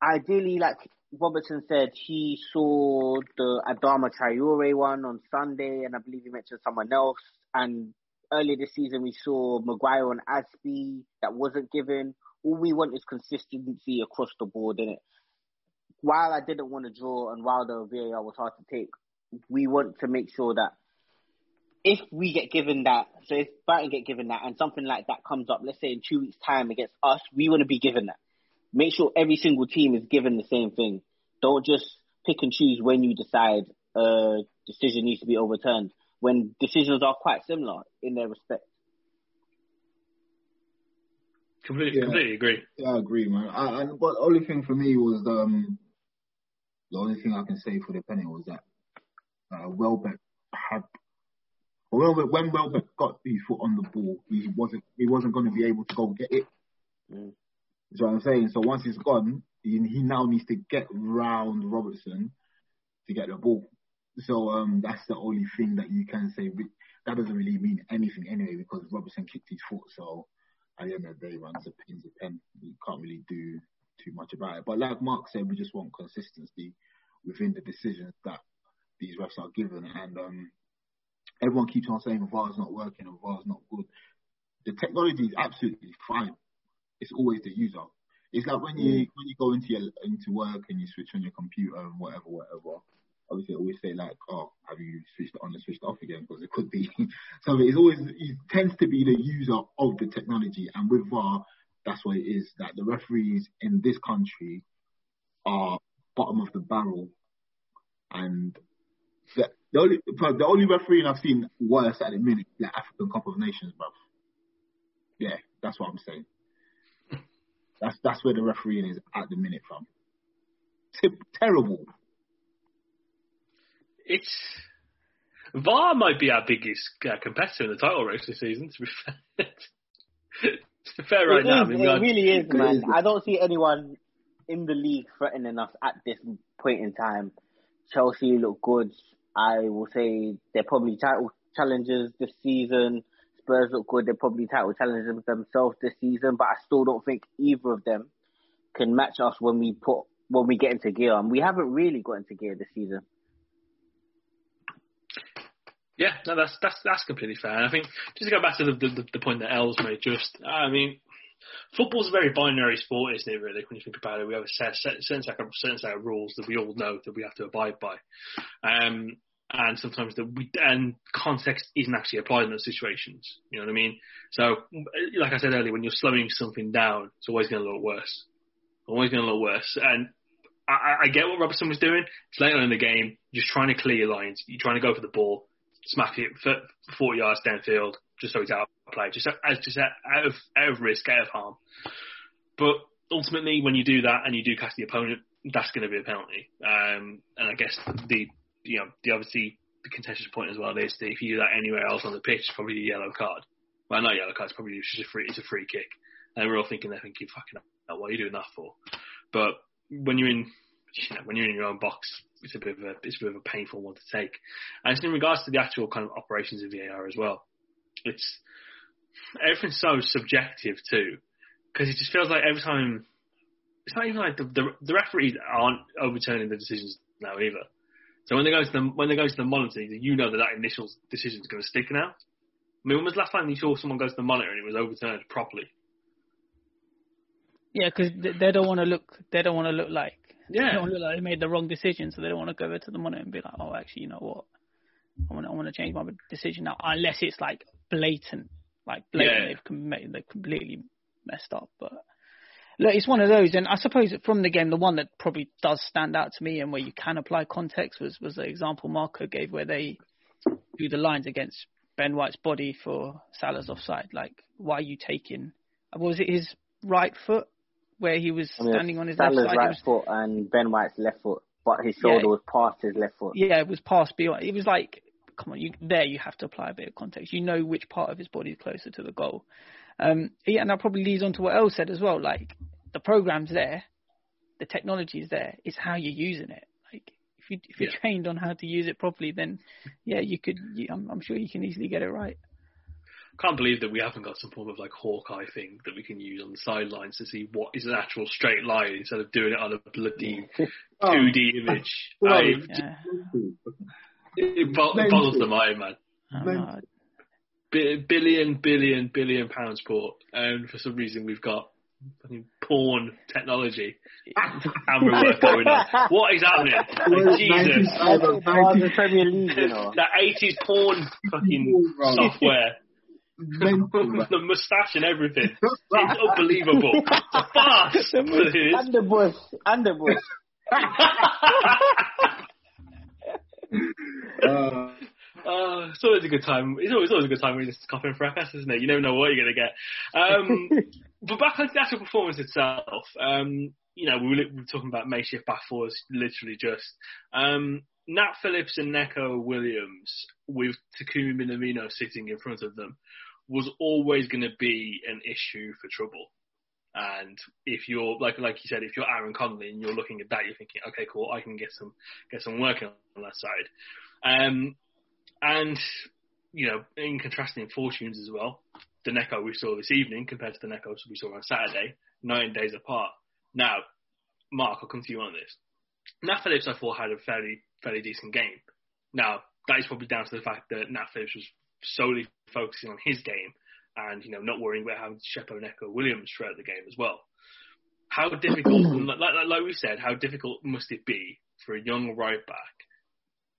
Ideally, like Robertson said, he saw the Adama Traore one on Sunday, and I believe he mentioned someone else. And earlier this season, we saw Maguire on Aspi. That wasn't given. All we want is consistency across the board, innit? While I didn't want to draw, and while the VAR was hard to take, we want to make sure that if we get given that, so if Brighton get given that and something like that comes up, let's say in 2 weeks' time against us, we want to be given that. Make sure every single team is given the same thing. Don't just pick and choose when you decide a decision needs to be overturned, when decisions are quite similar in their respect. Completely agree. Yeah, I agree, man. But the only thing for me was, the only thing I can say for the penalty was that Welbeck had. When Welbeck got his foot on the ball, he wasn't going to be able to go get it. Mm. So I'm saying, so once he's gone, he now needs to get round Robertson to get the ball. So that's the only thing that you can say. But that doesn't really mean anything anyway, because Robertson kicked his foot. So at the end of the day, man, it's a pen. You can't really do too much about it. But like Mark said, we just want consistency within the decisions that these refs are given, and everyone keeps on saying VAR's not working and VAR's not good. The technology is absolutely fine. It's always the user. It's like when you go into work and you switch on your computer and whatever. Obviously, I always say like, oh, have you switched it on and switched it off again? Because it could be. So it tends to be the user of the technology, and with VAR, that's what it is. That the referees in this country are bottom of the barrel, and the only referee I've seen worse at the minute is the African Cup of Nations, bruv. Yeah, that's what I'm saying. That's where the refereeing is at the minute, fam. Terrible. It's VAR might be our biggest competitor in the title race this season, to be fair. Right now. It really is, man. I don't see anyone in the league threatening us at this point in time. Chelsea look good. I will say they're probably title challengers this season. Spurs look good. They're probably title challengers themselves this season. But I still don't think either of them can match us when we get into gear. And we haven't really got into gear this season. Yeah, no, that's completely fair. And I think just to go back to the point that Els made, football's a very binary sport, isn't it? Really, when you think about it, we have a certain set of rules that we all know that we have to abide by, and sometimes context isn't actually applied in those situations. You know what I mean? So, like I said earlier, when you're slowing something down, it's always going to look worse. And I get what Robertson was doing. It's later on in the game, you're just trying to clear your lines. You're trying to go for the ball. Smack it for 40 yards downfield, just so he's out of play, just out of risk, out of harm. But ultimately, when you do that and you do catch the opponent, that's going to be a penalty. And I guess the contentious point as well is that if you do that anywhere else on the pitch, it's probably a yellow card. Well, not a yellow card, it's probably just a free kick. And we're all thinking, fucking hell, what are you doing that for? But when you're in your own box, it's a bit of a painful one to take. And it's in regards to the actual kind of operations of VAR as well. It's everything's so subjective too, because it just feels like every time it's not even like the referees aren't overturning the decisions now either. So when they go to the monitor, you know that initial decision is going to stick now. I mean, when was the last time you saw someone go to the monitor and it was overturned properly? Yeah, because they don't want to look. They don't want to look like. Yeah. They don't look like they made the wrong decision, so they don't want to go over to the monitor and be like, oh, actually, you know what? I want to change my decision now, unless it's like blatant. They've completely messed up. But look, it's one of those, and I suppose from the game, the one that probably does stand out to me and where you can apply context was the example Marco gave where they drew the lines against Ben White's body for Salah's offside. Like, why are you taking... Was it his right foot? Where he was standing on his left side. Salah's right foot and Ben White's left foot, but his shoulder was past his left foot. Yeah, it was past B1. It was like, come on, you have to apply a bit of context. You know which part of his body is closer to the goal. And that probably leads on to what El said as well. Like, the program's there, the technology is there. It's how you're using it. Like, if you're trained on how to use it properly, then I'm sure you can easily get it right. Can't believe that we haven't got some form of like Hawkeye thing that we can use on the sidelines to see what is an actual straight line instead of doing it on a bloody 2D image. It boggles the mind, man. Billion pounds port, and for some reason we've got porn technology camera work going on. What is happening? Like, Jesus, the Premier League, that 80s porn fucking software. The moustache and everything. It's unbelievable. It's a farce. Underbush. It's always a good time. It's always a good time when it's Kop End Fracas, isn't it? You never know what you're going to get. But back on the actual performance itself, we were talking about makeshift back fours, literally just. Nat Phillips and Neco Williams with Takumi Minamino sitting in front of them was always going to be an issue for trouble. And if you're like you said, if you're Aaron Connolly and you're looking at that, you're thinking, okay, cool, I can get some work on that side. In contrasting fortunes as well, the Neco we saw this evening compared to the Neco we saw on Saturday, 9 days apart. Now, Mark, I'll come to you on this. Nat Phillips, I thought, had a fairly decent game. Now, that is probably down to the fact that Nat Phillips was solely focusing on his game and, not worrying about having to Shepo Neco Williams throughout the game as well. How difficult, like we said, how difficult must it be for a young right back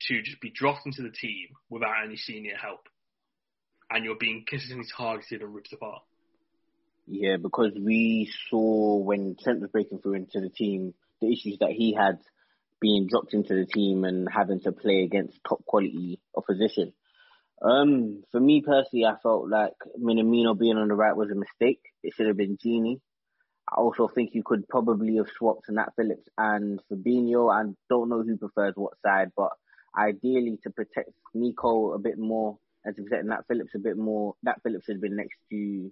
to just be dropped into the team without any senior help and you're being consistently targeted and ripped apart? Yeah, because we saw when Trent was breaking through into the team, the issues that he had being dropped into the team and having to play against top quality opposition. For me personally, I felt like Minamino being on the right was a mistake. It should have been Gini. I also think you could probably have swapped Nat Phillips and Fabinho. I don't know who prefers what side, but ideally to protect Neco a bit more and to protect Nat Phillips a bit more. Nat Phillips has been next to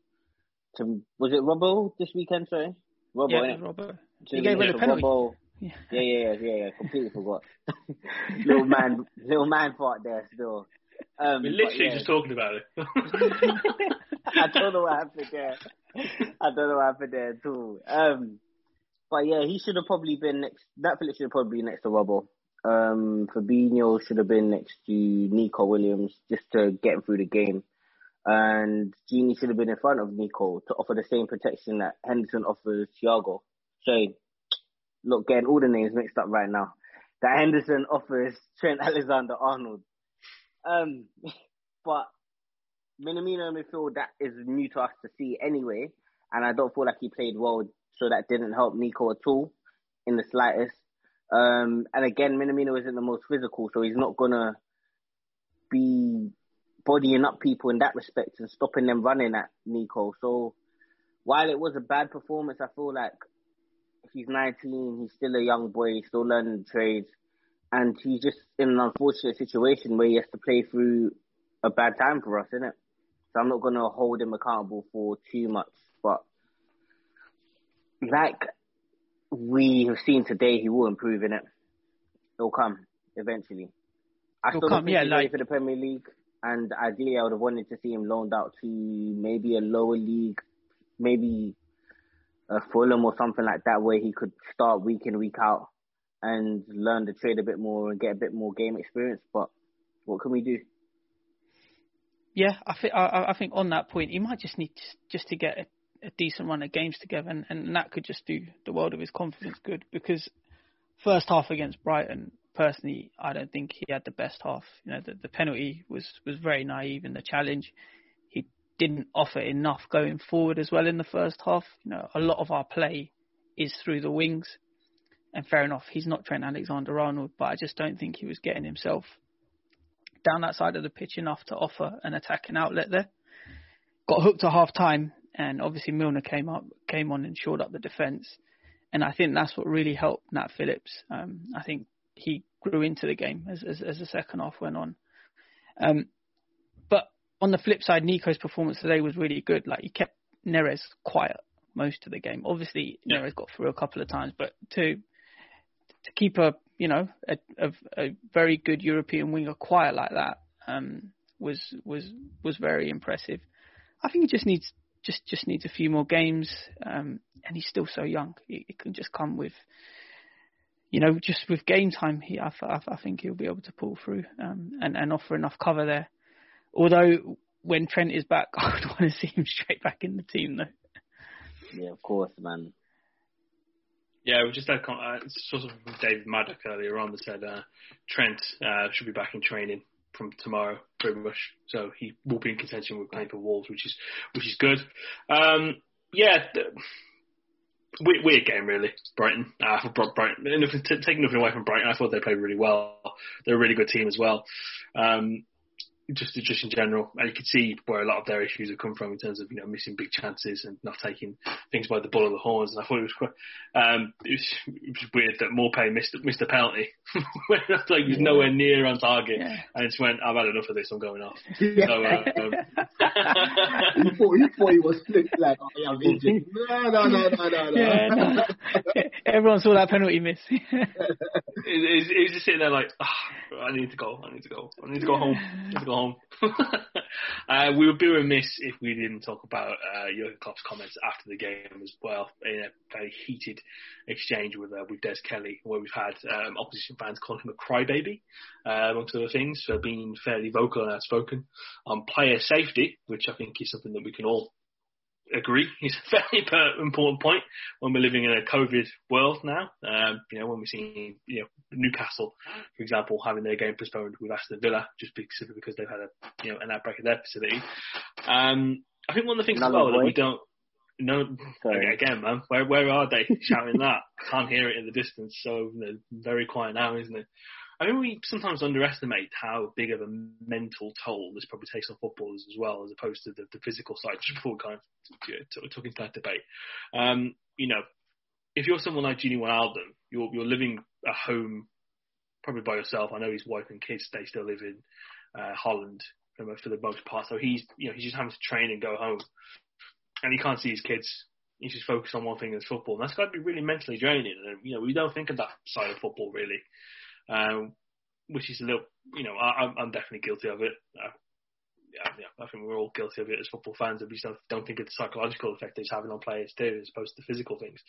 was it Robbo this weekend, sorry? Robbo, yeah, Robbo. So he gave away the penalty. Robbo. Yeah. Completely forgot. little man part there still. We're literally just talking about it. I don't know what happened there at all. But yeah, he should have probably been next. That Phillips should have probably been next to Robbo. Fabinho should have been next to Neco Williams just to get him through the game. And Gini should have been in front of Neco to offer the same protection that Henderson offers Thiago. So, look, getting all the names mixed up right now. That Henderson offers Trent Alexander-Arnold. But Minamino midfield, that is new to us to see anyway. And I don't feel like he played well, so that didn't help Neco at all in the slightest. And again, Minamino isn't the most physical, so he's not going to be bodying up people in that respect and stopping them running at Neco. So while it was a bad performance, I feel like he's 19, he's still a young boy, he's still learning the trades. And he's just in an unfortunate situation where he has to play through a bad time for us, isn't it? So I'm not going to hold him accountable for too much. But like we have seen today, he will improve, innit? He'll come eventually. I still don't think he's ready for the Premier League. And ideally, I would have wanted to see him loaned out to maybe a lower league, maybe a Fulham or something like that, where he could start week in, week out and learn the trade a bit more and get a bit more game experience. But what can we do? Yeah, I think on that point, he might just need just to get a decent run of games together, and that could just do the world of his confidence good, because first half against Brighton, personally, I don't think he had the best half. You know, the penalty was very naive in the challenge. He didn't offer enough going forward as well in the first half. You know, a lot of our play is through the wings. And fair enough, he's not Trent Alexander-Arnold, but I just don't think he was getting himself down that side of the pitch enough to offer an attacking outlet there. Got hooked at half-time, and obviously Milner came on and shored up the defence. And I think that's what really helped Nat Phillips. I think he grew into the game as the second half went on. But on the flip side, Nico's performance today was really good. Like, he kept Neres quiet most of the game. Obviously, yeah, Neres got through a couple of times, but to keep a very good European winger quiet like that was very impressive. I think he just needs a few more games, and he's still so young. It can just come with, you know, just with game time. I think he'll be able to pull through and offer enough cover there. Although when Trent is back, I would want to see him straight back in the team though. Yeah, of course, man. Yeah, we just had sort of David Maddock earlier on that said Trent should be back in training from tomorrow, pretty much. So he will be in contention with playing for Wolves, which is good. Weird game really, Brighton. Taking nothing away from Brighton, I thought they played really well. They're a really good team as well. Just in general, and you can see where a lot of their issues have come from in terms of, you know, missing big chances and not taking things by the bull of the horns. And I thought it was quite it was weird that Morpay missed the penalty when like he was nowhere near on target, and just went, "I've had enough of this. I'm going off." Yeah. So, he thought he was flipped like, "Oh, yeah, I'm injured." No. Yeah, no. Everyone saw that penalty miss. He was just sitting there like, oh, "I need to go home." We would be remiss if we didn't talk about Jürgen Klopp's comments after the game as well, in a very heated exchange with Des Kelly, where we've had opposition fans calling him a crybaby, amongst other things, for being fairly vocal and outspoken on player safety, which I think is something that we can all agree is a very important point when we're living in a COVID world now. You know, when we're seeing, you know, Newcastle, for example, having their game postponed with Aston Villa just because they've had an outbreak at their facility. I think one of the things as well that we don't know again, man, where are they shouting that? I can't hear it in the distance, so very quiet now, isn't it? I mean, we sometimes underestimate how big of a mental toll this probably takes on footballers as well, as opposed to the physical side, just before kind of talking to that debate. You know, if you're someone like Gini Wijnaldum, you're living at home probably by yourself. I know his wife and kids, they still live in Holland for the most part. So he's just having to train and go home. And he can't see his kids. He's just focused on one thing, as football. And that's got to be really mentally draining. And, we don't think of that side of football, really. Which is a little, I'm definitely guilty of it. I think we're all guilty of it as football fans. We just don't think of the psychological effect it's having on players too, as opposed to the physical things.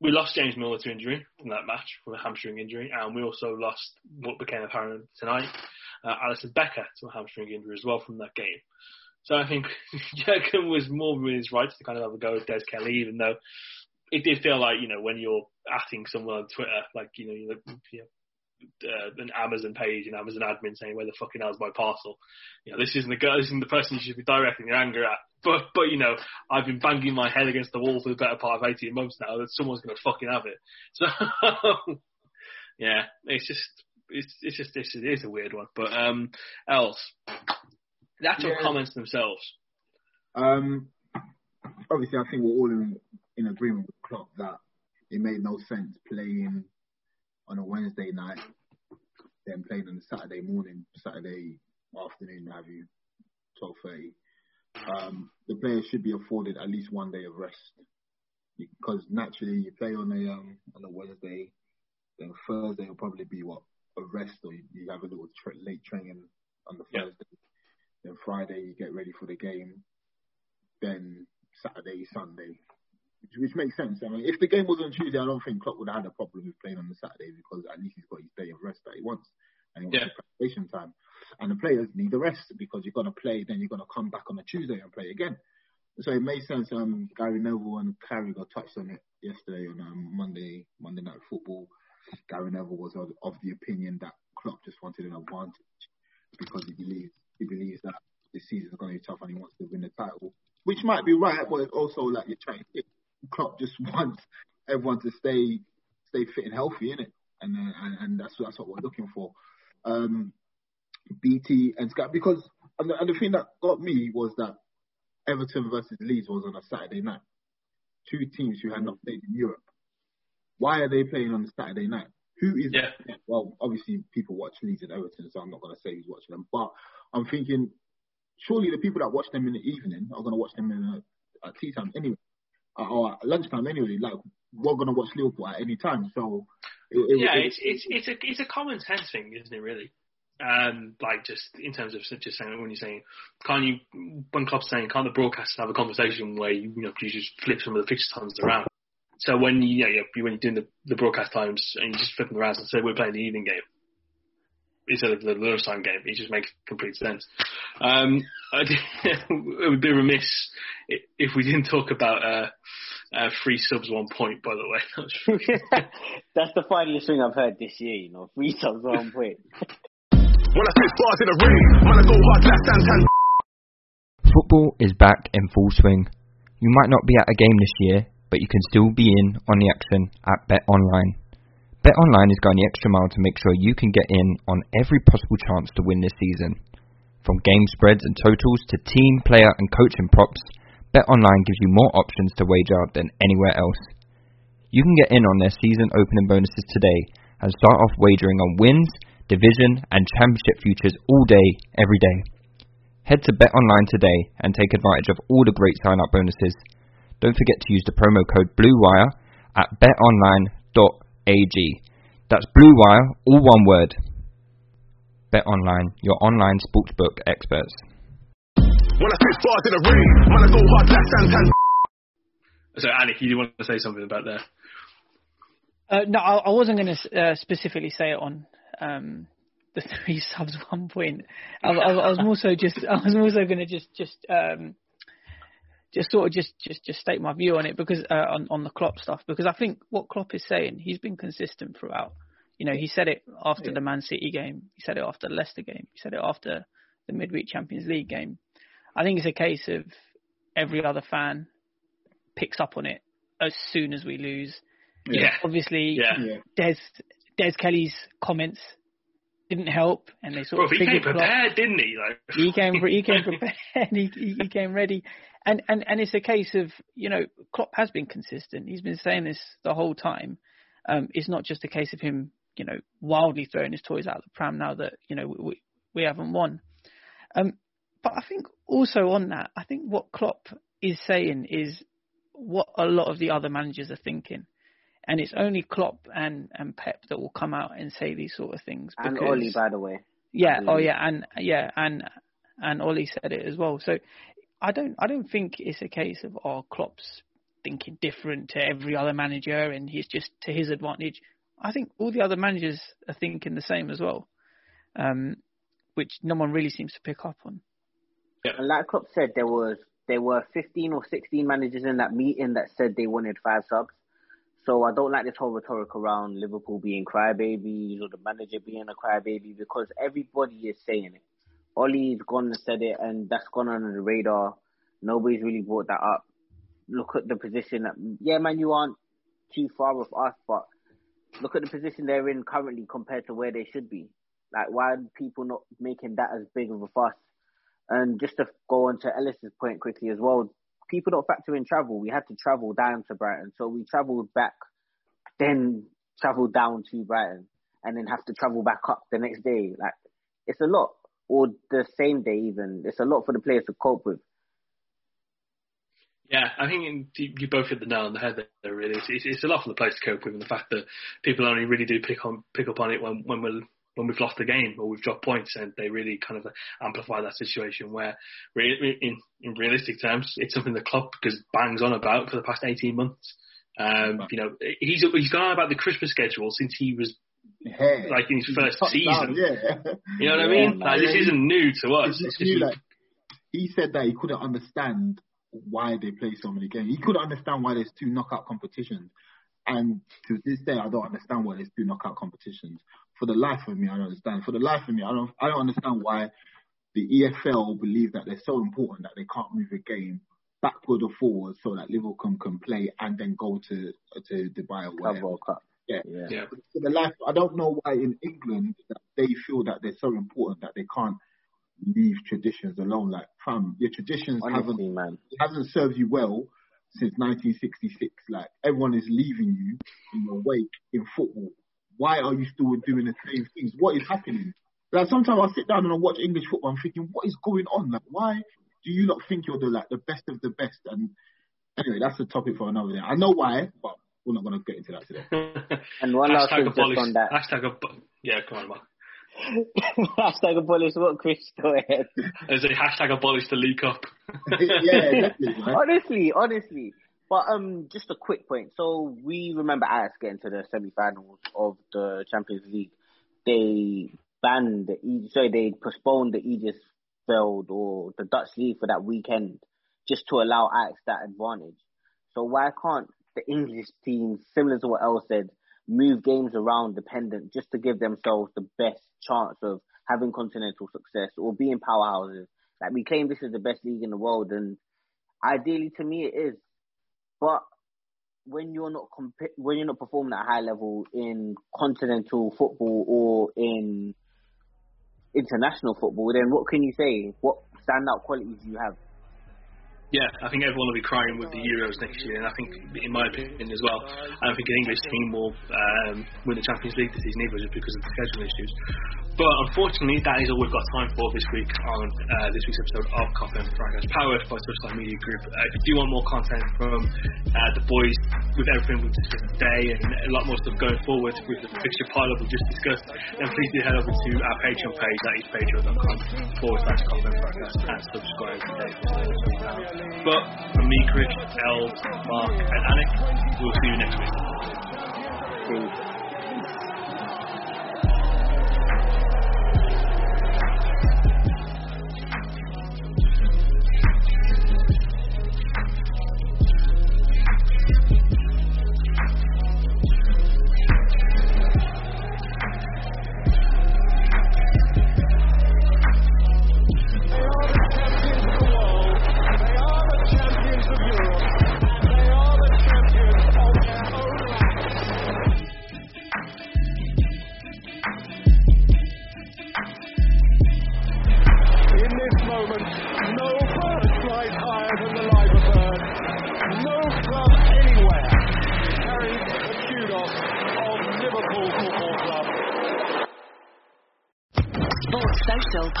We lost James Milner to injury in that match from a hamstring injury, and we also lost what became apparent tonight, Alison Becker to a hamstring injury as well from that game. So I think Jürgen was more within his rights to kind of have a go with Des Kelly, even though it did feel like, when you're atting someone on Twitter, like, an Amazon page and Amazon admin saying, where the fucking hell's my parcel? This isn't the girl, this isn't the person you should be directing your anger at. But I've been banging my head against the wall for the better part of 18 months now that someone's going to fucking have it. So, yeah, it is a weird one. But else, the actual comments themselves. Obviously, I think we're all in agreement with Klopp that it made no sense playing on a Wednesday night, then playing on a Saturday morning, Saturday afternoon, 12:30. The players should be afforded at least one day of rest, because naturally you play on a Wednesday, then Thursday will probably be a rest, or you have a little late training on the Thursday. Yeah. Then Friday you get ready for the game, then Saturday, Sunday, which makes sense. I mean, if the game was on Tuesday, I don't think Klopp would have had a problem with playing on the Saturday, because at least he's got his day of rest that he wants. And it was preparation time. And the players need the rest, because you're going to play, then you're going to come back on a Tuesday and play again. So it made sense. Gary Neville and Carragher touched on it yesterday on Monday Night Football. Gary Neville was of the opinion that Klopp just wanted an advantage, because he believes that this season is going to be tough and he wants to win the title, which might be right, but it's also like you're trying to... Klopp just wants everyone to stay fit and healthy, innit? And that's what we're looking for. BT and Sky, because and the thing that got me was that Everton versus Leeds was on a Saturday night. Two teams who had not played in Europe. Why are they playing on a Saturday night? Who is that? Well, obviously people watch Leeds and Everton, so I'm not going to say who's watching them. But I'm thinking, surely the people that watch them in the evening are going to watch them at tea time anyway, or at lunchtime anyway. Like, we're going to watch Liverpool at any time. So it's a common sense thing, isn't it, really? Like, just in terms of just saying, when you're saying, when Klopp's saying, can't the broadcasters have a conversation where you just flip some of the fixture times around? So when when you're doing the broadcast times and you just flip them around and say we're playing the evening game instead of the lunchtime game, it just makes complete sense. It would be remiss if we didn't talk about free subs 1 point, by the way. That's the funniest thing I've heard this year, free subs 1 point. When I spit bars in the ring, man, I go hard, left hand, hand. Football is back in full swing. You might not be at a game this year, but you can still be in on the action at BetOnline. BetOnline has gone the extra mile to make sure you can get in on every possible chance to win this season. From game spreads and totals to team, player and coaching props, BetOnline gives you more options to wager than anywhere else. You can get in on their season opening bonuses today and start off wagering on wins, division and championship futures all day, every day. Head to BetOnline today and take advantage of all the great sign-up bonuses. Don't forget to use the promo code BLUEWIRE at betonline.ag. That's BLUEWIRE, all one word. BetOnline, your online sportsbook experts. When I spit bars in the ring, when I go hard, So, Alec, you do want to say something about that? No, I wasn't going to specifically say it on the three subs 1 point. I was also going to state my view on it, because on the Klopp stuff, because I think what Klopp is saying, he's been consistent throughout. He said it after the Man City game, he said it after the Leicester game, he said it after the midweek Champions League game. I think it's a case of every other fan picks up on it as soon as we lose. Yeah. Obviously, Des Kelly's comments didn't help, and they sort of he came prepared, didn't he? Like, he came prepared, he came ready, and it's a case of Klopp has been consistent. He's been saying this the whole time, It's not just a case of him, you know, wildly throwing his toys out of the pram now that, you know, we haven't won. But I think also on that, I think what Klopp is saying is what a lot of the other managers are thinking. And it's only Klopp and Pep that will come out and say these sort of things. Because, and Oli, by the way. Yeah. Oh, yeah. And Oli said it as well. So I don't think it's a case of Klopp's thinking different to every other manager and he's just to his advantage. I think all the other managers are thinking the same as well, which no one really seems to pick up on. Yeah. And like Klopp said, there were 15 or 16 managers in that meeting that said they wanted 5 subs. So I don't like this whole rhetoric around Liverpool being crybabies or the manager being a crybaby because everybody is saying it. Oli's gone and said it, and that's gone under the radar. Nobody's really brought that up. Look at the position. Yeah, man, you aren't too far off us, but look at the position they're in currently compared to where they should be. Like, why are people not making that as big of a fuss? And just to go on to Ellis's point quickly as well, people don't factor in travel. We had to travel down to Brighton. So we travelled back, then travelled down to Brighton, and then have to travel back up the next day. Like, it's a lot. Or the same day even. It's a lot for the players to cope with. Yeah, I think you both hit the nail on the head there, really. It's a lot for the players to cope with, and the fact that people only really do pick up on it when we've lost the game or we've dropped points, and they really kind of amplify that situation where, in realistic terms, it's something that Klopp just bangs on about for the past 18 months. You know, he's gone on about the Christmas schedule since he was, like, in his first season. Down, yeah. You know what I mean? Like, this isn't new to us. It's new, like, he said that he couldn't understand why they play so many games. He couldn't understand why there's 2 knockout competitions. And to this day, I don't understand why there's 2 knockout competitions. For the life of me, I don't understand. I don't understand why the EFL believe that they're so important that they can't move a game backward or forward so that Liverpool can play and then go to Dubai or whatever. Yeah. For the life, I don't know why in England that they feel that they're so important that they can't leave traditions alone. Like, fam, your traditions haven't served you well since 1966. Like, everyone is leaving you in your wake in football. Why are you still doing the same things? What is happening? Like, sometimes I sit down and I watch English football. I'm thinking, what is going on? Like, why do you not think you're the best of the best? And anyway, that's a topic for another day. I know why, but we're not going to get into that today. And one last thing just on that. Yeah, come on, man. Hashtag abolish what, Chris? Go ahead. As a hashtag abolish the League Cup. Yeah, definitely. Right? Honestly. But just a quick point. So we remember Ajax getting to the semi-finals of the Champions League. They they postponed the Eidesveld or the Dutch League for that weekend just to allow Ajax that advantage. So why can't the English teams, similar to what El said, move games around dependent just to give themselves the best chance of having continental success or being powerhouses? Like, we claim this is the best league in the world, and ideally to me it is. But when you're not performing at a high level in continental football or in international football, then what can you say? What standout qualities do you have? Yeah, I think everyone will be crying with the Euros next year, and I think, in my opinion as well, I don't think an English team will win the Champions League this season either, just because of the scheduling issues. But unfortunately, that is all we've got time for this week on this week's episode of Kop End Fracas, powered by Touchline Media Group. If you do want more content from the boys with everything we've discussed today and a lot more stuff going forward with the fixture pile-up we've just discussed, then please do head over to our Patreon page, that is patreon.com/Kop End Fracas, and subscribe today. But from me, Chris, El, Mark, and Anik, we'll see you next week.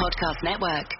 Podcast Network.